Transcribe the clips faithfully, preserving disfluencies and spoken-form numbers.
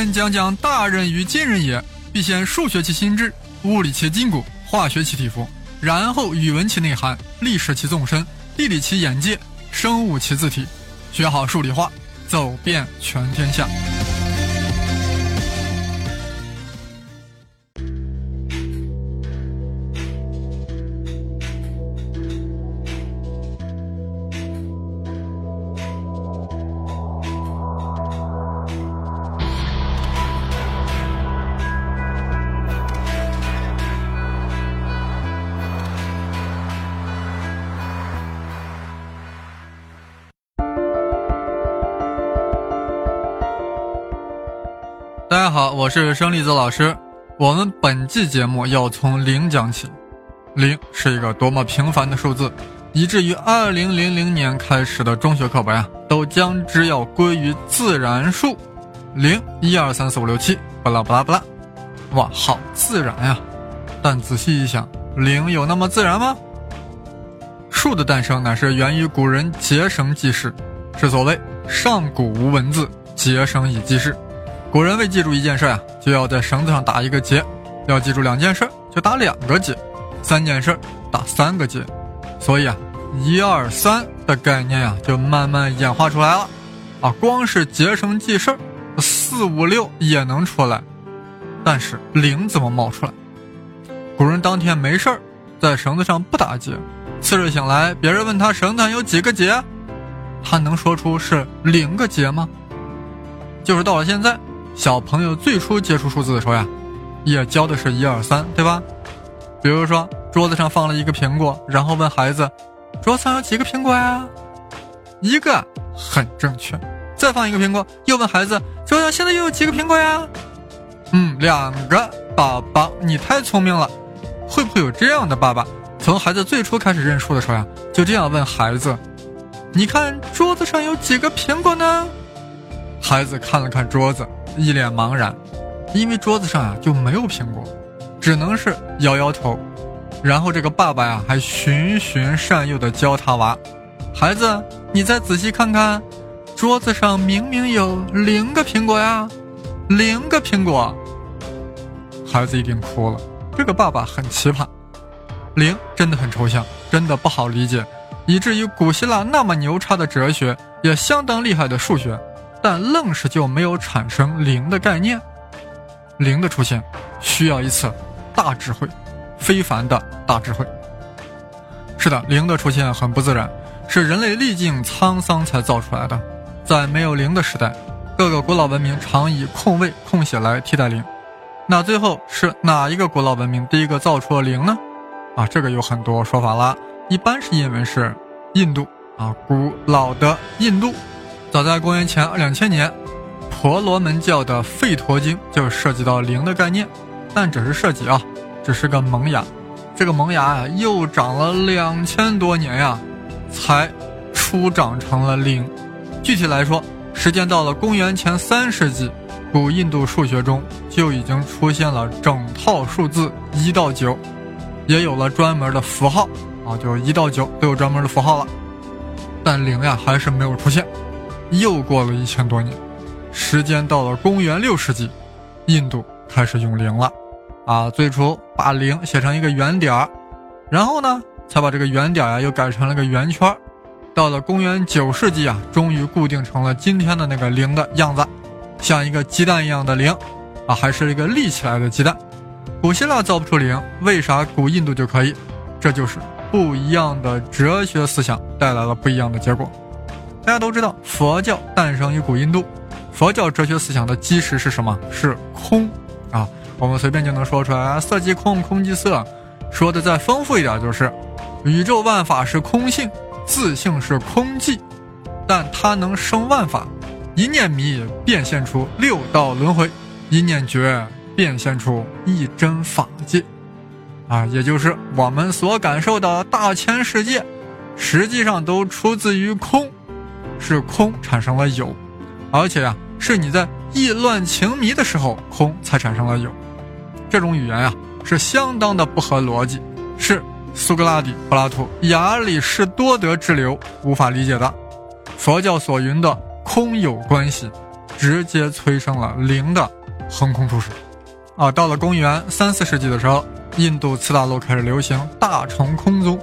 先讲讲大任于今人也，必先数学其心智，物理其筋骨，化学其体肤，然后语文其内涵，历史其纵深，地理其眼界，生物其字体。学好数理化，走遍全天下。大家好，我是生粒子老师。我们本季节目要从零讲起。零是一个多么平凡的数字，以至于二零零零年开始的中学课本啊，都将之要归于自然数。零 一二三四五六七 巴拉巴拉巴拉。哇，好自然呀、啊！但仔细一想，零有那么自然吗？数的诞生乃是源于古人结绳记事，是所谓上古无文字，结绳以记事。古人为记住一件事啊，就要在绳子上打一个结；要记住两件事，就打两个结；三件事打三个结。所以啊，一二三的概念啊，就慢慢演化出来了。啊，光是结绳记事，四五六也能出来，但是零怎么冒出来？古人当天没事在绳子上不打结，次日醒来，别人问他绳子上有几个结，他能说出是零个结吗？就是到了现在。小朋友最初接触数字的时候呀，也教的是一二三，对吧？比如说桌子上放了一个苹果，然后问孩子，桌子上有几个苹果呀？一个，很正确。再放一个苹果，又问孩子，桌子上现在又有几个苹果呀？嗯，两个。宝宝，你太聪明了。会不会有这样的爸爸，从孩子最初开始认数的时候呀，就这样问孩子，你看桌子上有几个苹果呢？孩子看了看桌子，一脸茫然，因为桌子上啊就没有苹果，只能是摇摇头。然后这个爸爸呀、啊、还循循善诱的教他娃，孩子，你再仔细看看，桌子上明明有零个苹果呀，零个苹果。孩子一定哭了，这个爸爸很奇葩。零真的很抽象，真的不好理解，以至于古希腊那么牛叉的哲学，也相当厉害的数学，但愣是就没有产生零的概念。零的出现需要一次大智慧，非凡的大智慧。是的，零的出现很不自然，是人类历尽沧桑才造出来的。在没有零的时代，各个古老文明常以空位空写来替代零。那最后是哪一个古老文明第一个造出了零呢？啊，这个有很多说法啦，一般是因为是印度啊，古老的印度。早在公元前两千年，婆罗门教的吠陀经就涉及到零的概念，但只是涉及啊，只是个萌芽。这个萌芽啊，又长了两千多年呀、啊，才初长成了零。具体来说，时间到了公元前三世纪，古印度数学中就已经出现了整套数字一到九，也有了专门的符号啊，就一到九都有专门的符号了。但零呀、啊，还是没有出现。又过了一千多年，时间到了公元六世纪，印度开始用零了啊，最初把零写成一个圆点，然后呢才把这个圆点啊又改成了个圆圈。到了公元九世纪啊，终于固定成了今天的那个零的样子，像一个鸡蛋一样的零啊，还是一个立起来的鸡蛋。古希腊造不出零，为啥古印度就可以？这就是不一样的哲学思想带来了不一样的结果。大家都知道，佛教诞生于古印度，佛教哲学思想的基石是什么？是空啊，我们随便就能说出来，色即空，空即色。说的再丰富一点，就是宇宙万法是空性，自性是空寂，但它能生万法，一念迷变现出六道轮回，一念觉变现出一真法界啊，也就是我们所感受的大千世界，实际上都出自于空。是空产生了有，而且呀、啊，是你在意乱情迷的时候，空才产生了有。这种语言啊，是相当的不合逻辑，是苏格拉底、柏拉图、亚里士多德之流无法理解的。佛教所云的空有关系，直接催生了零的横空出世。啊，到了公元三四世纪的时候，印度次大陆开始流行大乘空宗，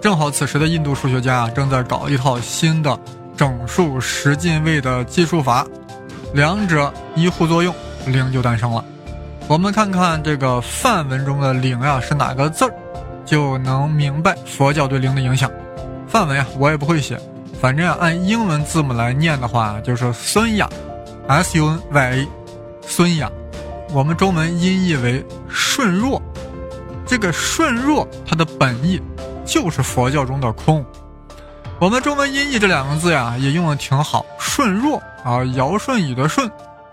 正好此时的印度数学家啊正在搞一套新的整数十进位的计数法，两者一互作用，零就诞生了。我们看看这个梵文中的零啊是哪个字儿，就能明白佛教对零的影响。梵文啊我也不会写，反正啊按英文字母来念的话就是孙雅 S U N Y A 孙雅，我们中文音译为顺弱。这个顺弱它的本意就是佛教中的空，我们中文音译这两个字呀也用得挺好，顺弱啊，尧舜禹的舜，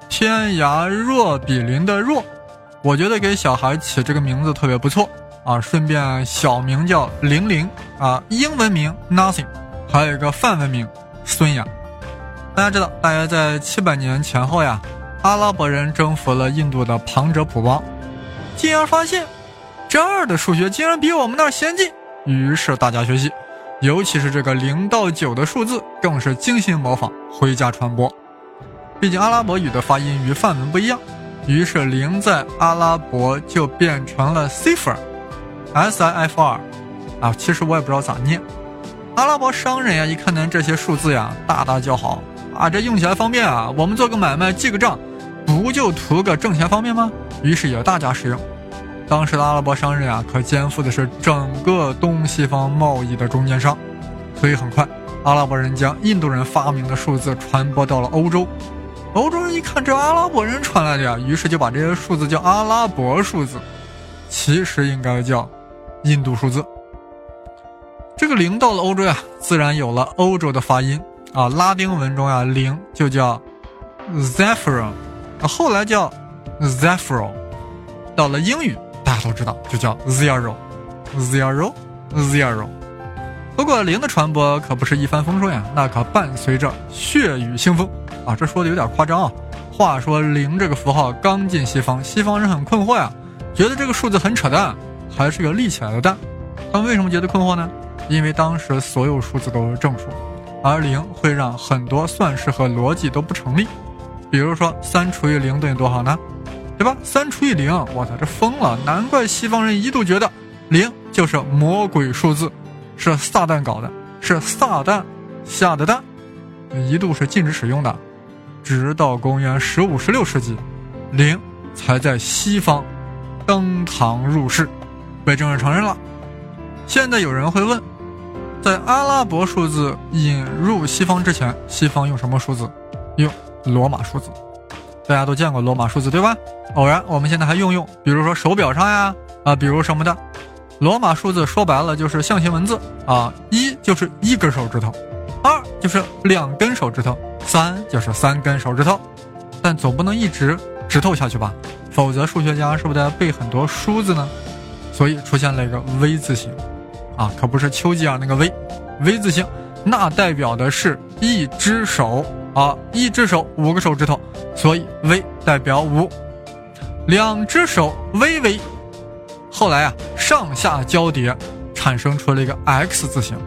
天涯若比邻的弱，我觉得给小孩起这个名字特别不错啊。顺便小名叫零零啊，英文名 nothing， 还有一个梵文名孙雅。大家知道，大约在七百年前后呀，阿拉伯人征服了印度的旁遮普邦，进而发现这儿的数学竟然比我们那儿先进，于是大家学习，尤其是这个零到九的数字，更是精心模仿，回家传播。毕竟阿拉伯语的发音与梵文不一样，于是零在阿拉伯就变成了 C I F R S I F R 啊，其实我也不知道咋念。阿拉伯商人呀一看见这些数字呀大大叫好啊，这用起来方便啊，我们做个买卖记个账，不就图个挣钱方便吗？于是也大加使用。当时的阿拉伯商人呀可肩负的是整个东西方贸易的中间商，所以很快阿拉伯人将印度人发明的数字传播到了欧洲。欧洲人一看这阿拉伯人传来的呀，于是就把这些数字叫阿拉伯数字，其实应该叫印度数字。这个零到了欧洲呀，自然有了欧洲的发音啊，拉丁文中呀零就叫 Zephirum， 后来叫 Zephirum， 到了英语大家都知道就叫 Zero Zero Zero。 不过零的传播可不是一帆风顺呀，那可伴随着血雨腥风啊，这说的有点夸张啊。话说零这个符号刚进西方，西方人很困惑呀，觉得这个数字很扯淡，还是个立起来的蛋。他们为什么觉得困惑呢？因为当时所有数字都是正数，而零会让很多算式和逻辑都不成立。比如说三除以零等于多少呢？对吧？三除以零，我操，这疯了！难怪西方人一度觉得零就是魔鬼数字，是撒旦搞的，是撒旦下的蛋，一度是禁止使用的。直到公元十五、十六世纪，零才在西方登堂入室，被正式承认了。现在有人会问，在阿拉伯数字引入西方之前，西方用什么数字？用罗马数字。大家都见过罗马数字，对吧？偶然我们现在还用用，比如说手表上呀，啊，比如什么的。罗马数字说白了就是象形文字啊，一就是一根手指头，二就是两根手指头，三就是三根手指头，但总不能一直指透下去吧，否则数学家是不是得背很多数字呢？所以出现了一个 V 字形啊，可不是丘吉尔那个 V V 字形，那代表的是一只手啊，一只手五个手指头，所以 V 代表五，两只手 V V。 后来啊上下交叠产生出了一个 X 字形，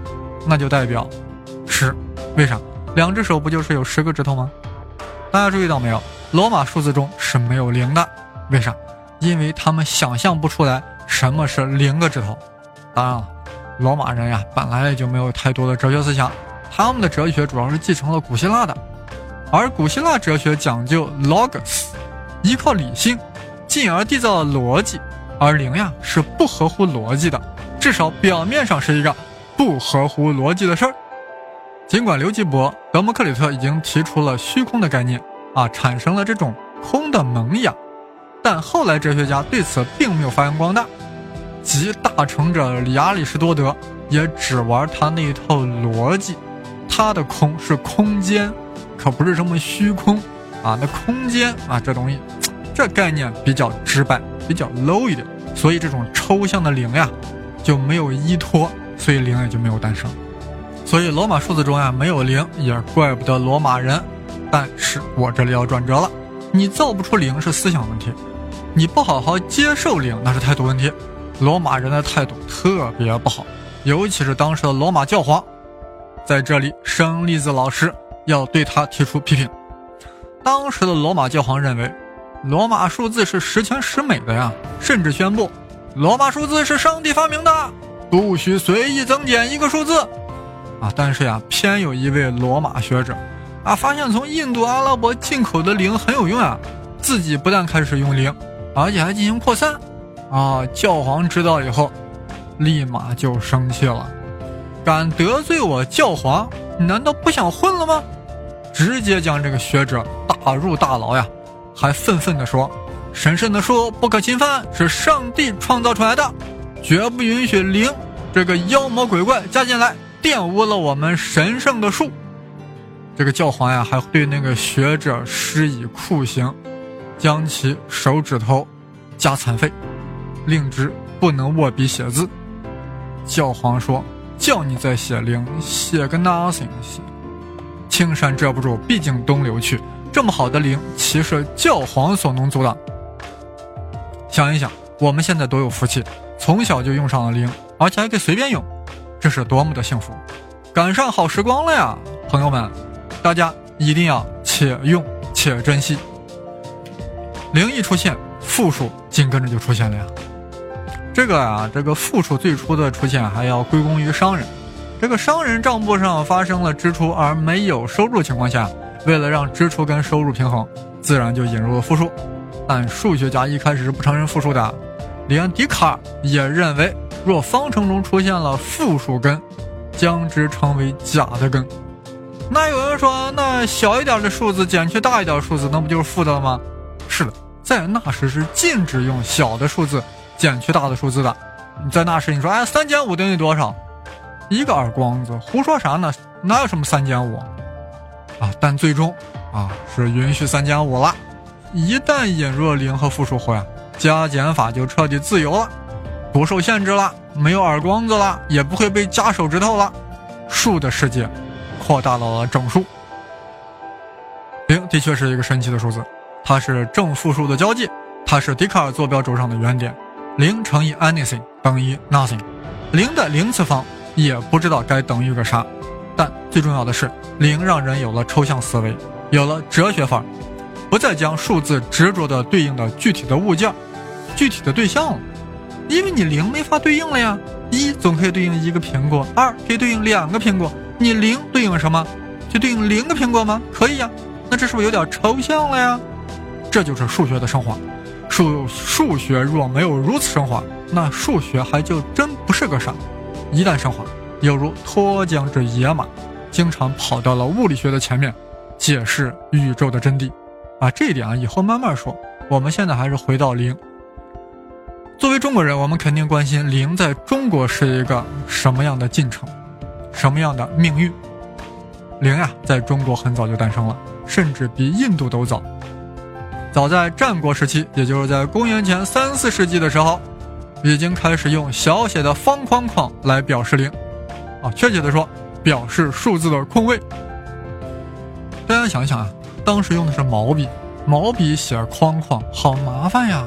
那就代表十。为啥？两只手不就是有十个指头吗？大家注意到没有，罗马数字中是没有零的。为啥？因为他们想象不出来什么是零个指头。当然了，罗马人呀本来也就没有太多的哲学思想，他们的哲学主要是继承了古希腊的，而古希腊哲学讲究 logos， 依靠理性进而缔造了逻辑，而零呀是不合乎逻辑的，至少表面上是一个不合乎逻辑的事儿。尽管刘基伯、德谟克里特已经提出了虚空的概念啊，产生了这种空的萌芽，但后来哲学家对此并没有发扬光大，集大成者亚里士多德也只玩他那一套逻辑，他的空是空间，可不是什么虚空啊。那空间啊这东西，这概念比较直白，比较 low 一点，所以这种抽象的零呀就没有依托，所以零也就没有诞生。所以罗马数字中呀没有零，也怪不得罗马人。但是我这里要转折了，你造不出零是思想问题，你不好好接受零那是态度问题。罗马人的态度特别不好，尤其是当时的罗马教皇。在这里生栗子老师要对他提出批评。当时的罗马教皇认为罗马数字是十全十美的呀，甚至宣布罗马数字是上帝发明的，不许随意增减一个数字啊。但是呀，偏有一位罗马学者啊，发现从印度阿拉伯进口的零很有用啊，自己不但开始用零，而且还进行扩散啊。教皇知道以后立马就生气了，敢得罪我教皇，难道不想混了吗？直接将这个学者打入大牢呀，还愤愤地说，神圣的树不可侵犯，是上帝创造出来的，绝不允许灵这个妖魔鬼怪加进来，玷污了我们神圣的树。这个教皇呀，还对那个学者施以酷刑，将其手指头加残废，令之不能握笔写字。教皇说，叫你再写零，写个 nothing， 写青山遮不住，毕竟东流去。这么好的灵，岂是教皇所能阻挡？想一想，我们现在多有福气，从小就用上了灵，而且还可以随便用，这是多么的幸福，赶上好时光了呀！朋友们，大家一定要且用且珍惜。零一出现，负数紧跟着就出现了呀。这个啊，这个负数最初的出现还要归功于商人，这个商人账簿上发生了支出而没有收入情况下，为了让支出跟收入平衡，自然就引入了负数。但数学家一开始是不承认负数的，连笛卡尔也认为，若方程中出现了负数根，将之称为假的根。那有人说，那小一点的数字减去大一点的数字，那不就是负的了吗？是的，在那时是禁止用小的数字减去大的数字的。你在那时你说，哎，三减五等于多少？一个耳光子，胡说啥呢？哪有什么三减五啊？但最终啊是允许三减五了。一旦引入零和负数后呀，加减法就彻底自由了，不受限制了，没有耳光子了，也不会被加手指头了。数的世界扩大到了整数。零的确是一个神奇的数字，它是正负数的交界，它是笛卡尔坐标轴上的原点。零乘以 anything 等于 nothing， 零的零次方也不知道该等于个啥。但最重要的是，零让人有了抽象思维，有了哲学范儿，不再将数字执着的对应的具体的物件、具体的对象了，因为你零没法对应了呀。一总可以对应一个苹果，二可以对应两个苹果，你零对应什么？就对应零个苹果吗？可以呀。那这是不是有点抽象了呀？这就是数学的升华。数数学若没有如此升华，那数学还就真不是个啥。一旦升华，有如脱缰之野马，经常跑到了物理学的前面，解释宇宙的真谛啊。这一点啊，以后慢慢说。我们现在还是回到零。作为中国人，我们肯定关心零在中国是一个什么样的进程，什么样的命运。零呀、啊、在中国很早就诞生了，甚至比印度都早。早在战国时期，也就是在公元前三四世纪的时候，已经开始用小写的方框框来表示零啊，确切的说，表示数字的空位。大家想一想啊，当时用的是毛笔，毛笔写框框好麻烦呀，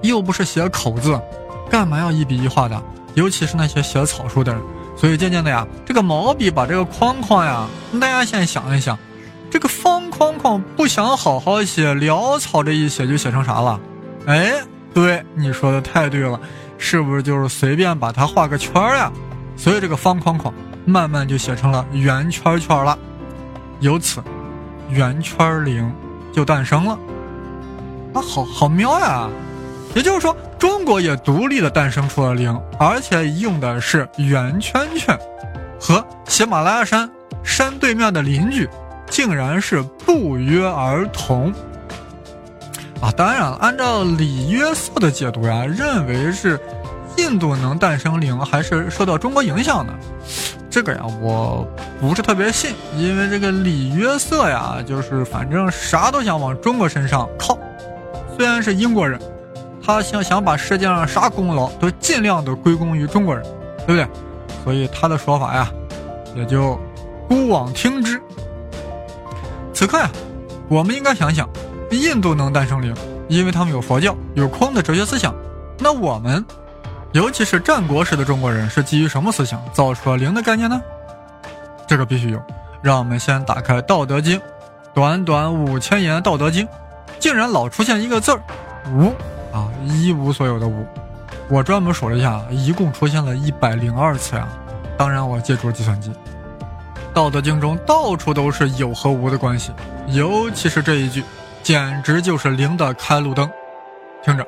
又不是写口字，干嘛要一笔一画的？尤其是那些写草书的人。所以渐渐的呀，这个毛笔把这个框框呀，大家现在想一想，这个方框框不想好好写，潦草这一写就写成啥了？哎，对，你说的太对了，是不是就是随便把它画个圈呀、啊？所以这个方框框慢慢就写成了圆圈圈了，由此圆圈零就诞生了。啊，好好妙呀！也就是说，中国也独立的诞生出了零，而且用的是圆圈圈，和喜马拉雅山山对面的邻居竟然是不约而同啊！当然了，按照李约瑟的解读呀，认为是印度能诞生零还是受到中国影响的。这个呀，我不是特别信，因为这个李约瑟呀，就是反正啥都想往中国身上靠。虽然是英国人，他想想把世界上啥功劳都尽量的归功于中国人，对不对？所以他的说法呀，也就姑妄听之。此刻呀，我们应该想想，印度能诞生灵，因为他们有佛教，有空的哲学思想。那我们，尤其是战国时的中国人，是基于什么思想造出了灵的概念呢？这个必须有。让我们先打开《道德经》短短五千言道德经，竟然老出现一个字儿无啊，一无所有的无。我专门数了一下，一共出现了一百零二次啊。当然我借助计算机。道德经中到处都是有和无的关系，尤其是这一句，简直就是零的开路灯。听着，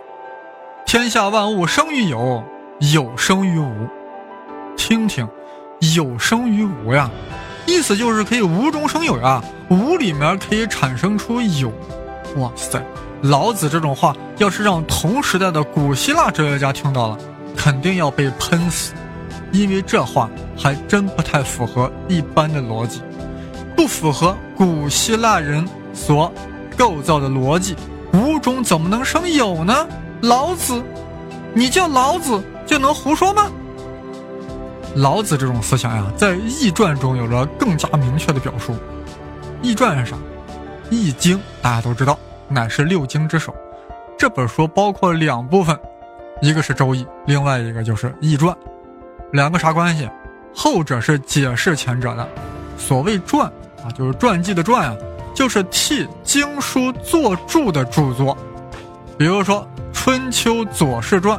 天下万物生于有，有生于无。听听，有生于无呀，意思就是可以无中生有呀，无里面可以产生出有。哇塞，老子这种话要是让同时代的古希腊哲学家听到了，肯定要被喷死。因为这话还真不太符合一般的逻辑，不符合古希腊人所构造的逻辑，无中怎么能生有呢？老子，你叫老子就能胡说吗？老子这种思想呀，在《易传》中有了更加明确的表述。《易传》是啥？《易经》大家都知道，乃是六经之首。这本书包括两部分，一个是《周易》，另外一个就是《易传》。两个啥关系？后者是解释前者的。所谓传啊，就是传记的传啊，就是替经书作注的著作。比如说春秋左氏传，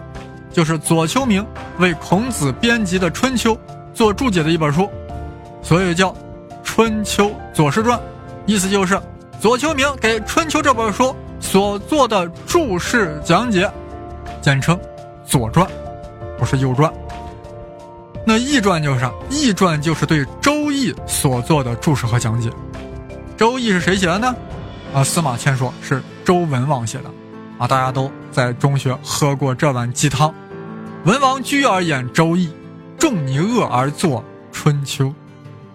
就是左丘明为孔子编辑的春秋做注解的一本书，所以叫春秋左氏传，意思就是左丘明给春秋这本书所做的注释讲解，简称左传，不是右传。那易传就是啥？易传就是对周易所做的注释和讲解。周易是谁写的呢？啊，司马迁说是周文王写的啊，大家都在中学喝过这碗鸡汤。文王居而演周易，仲尼厄而作春秋。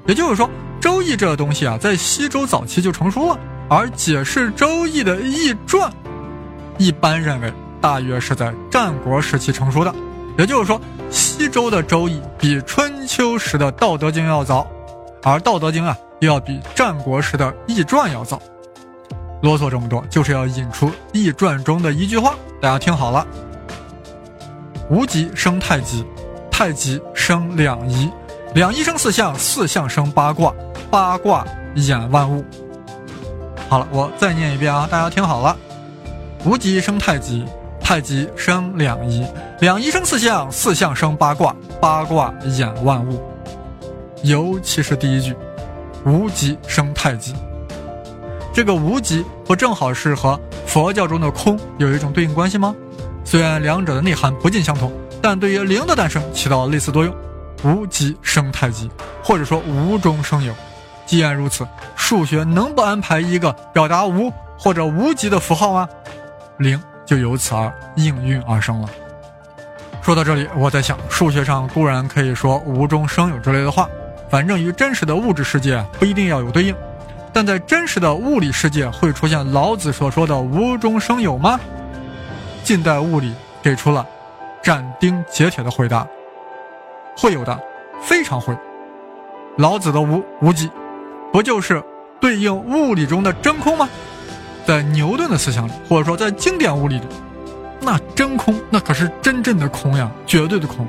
也就是说，周易这个东西啊，在西周早期就成熟了，而解释周易的易传，一般认为大约是在战国时期成熟的。也就是说，西周的周易比春秋时的道德经要早，而道德经啊又要比战国时的易传要早。啰嗦这么多，就是要引出易传中的一句话，大家听好了：无极生太极，太极生两仪，两仪生四象，四象生八卦，八卦演万物。好了，我再念一遍啊，大家听好了：无极生太极，太极生两仪，两仪生四象，四象生八卦，八卦演万物。尤其是第一句，无极生太极，这个无极不正好是和佛教中的空有一种对应关系吗？虽然两者的内涵不尽相同，但对于零的诞生起到类似作用。无极生太极，或者说无中生有。既然如此，数学能不安排一个表达无或者无极的符号吗？零就由此而应运而生了。说到这里，我在想，数学上固然可以说无中生有之类的话，反正与真实的物质世界不一定要有对应，但在真实的物理世界会出现老子所说的无中生有吗？近代物理给出了斩钉截铁的回答，会有的，非常会。老子的无无极，不就是对应物理中的真空吗？在牛顿的思想里，或者说在经典物理里，那真空那可是真正的空呀，绝对的空。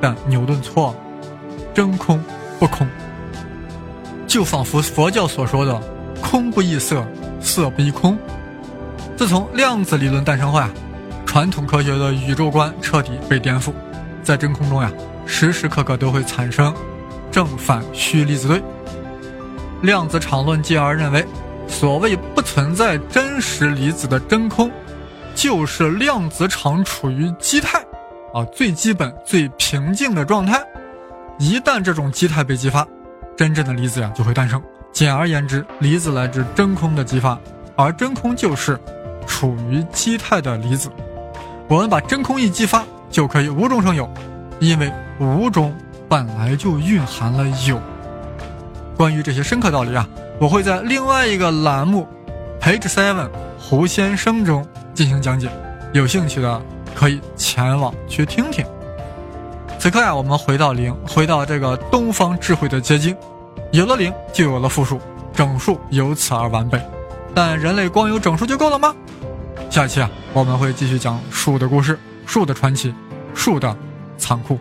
但牛顿错了，真空不空。就仿佛佛教所说的空不异色，色不异空。自从量子理论诞生后啊，传统科学的宇宙观彻底被颠覆。在真空中呀、啊、时时刻刻都会产生正反虚粒子对。量子场论进而认为，所谓不存在真实粒子的真空，就是量子场处于基态啊，最基本最平静的状态。一旦这种基态被激发，真正的离子呀就会诞生。简而言之，离子来自真空的激发，而真空就是处于基态的离子。我们把真空一激发，就可以无中生有，因为无中本来就蕴含了有。关于这些深刻道理啊，我会在另外一个栏目 Page 七 胡先生中进行讲解，有兴趣的可以前往去听听。此刻呀、啊，我们回到零，回到这个东方智慧的结晶，有了零就有了复数，整数由此而完备。但人类光有整数就够了吗？下一期啊，我们会继续讲数的故事，数的传奇，数的残酷。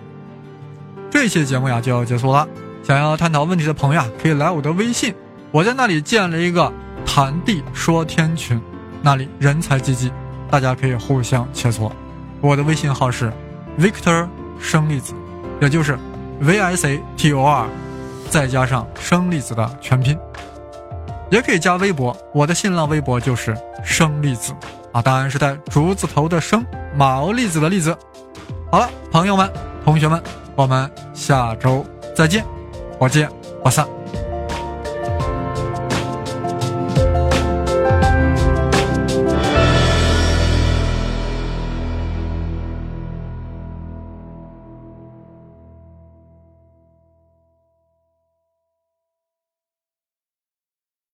这期节目呀、啊、就要结束了，想要探讨问题的朋友啊，可以来我的微信我在那里建了一个谈地说天群，那里人才济济，大家可以互相切磋。我的微信号是 Victor 生粒子，也就是 V S A T O R 再加上生粒子的全拼。也可以加微博，我的新浪微博就是生粒子啊，当然是带竹字头的生，毛粒子的粒子。好了，朋友们同学们，我们下周再见，不见不散。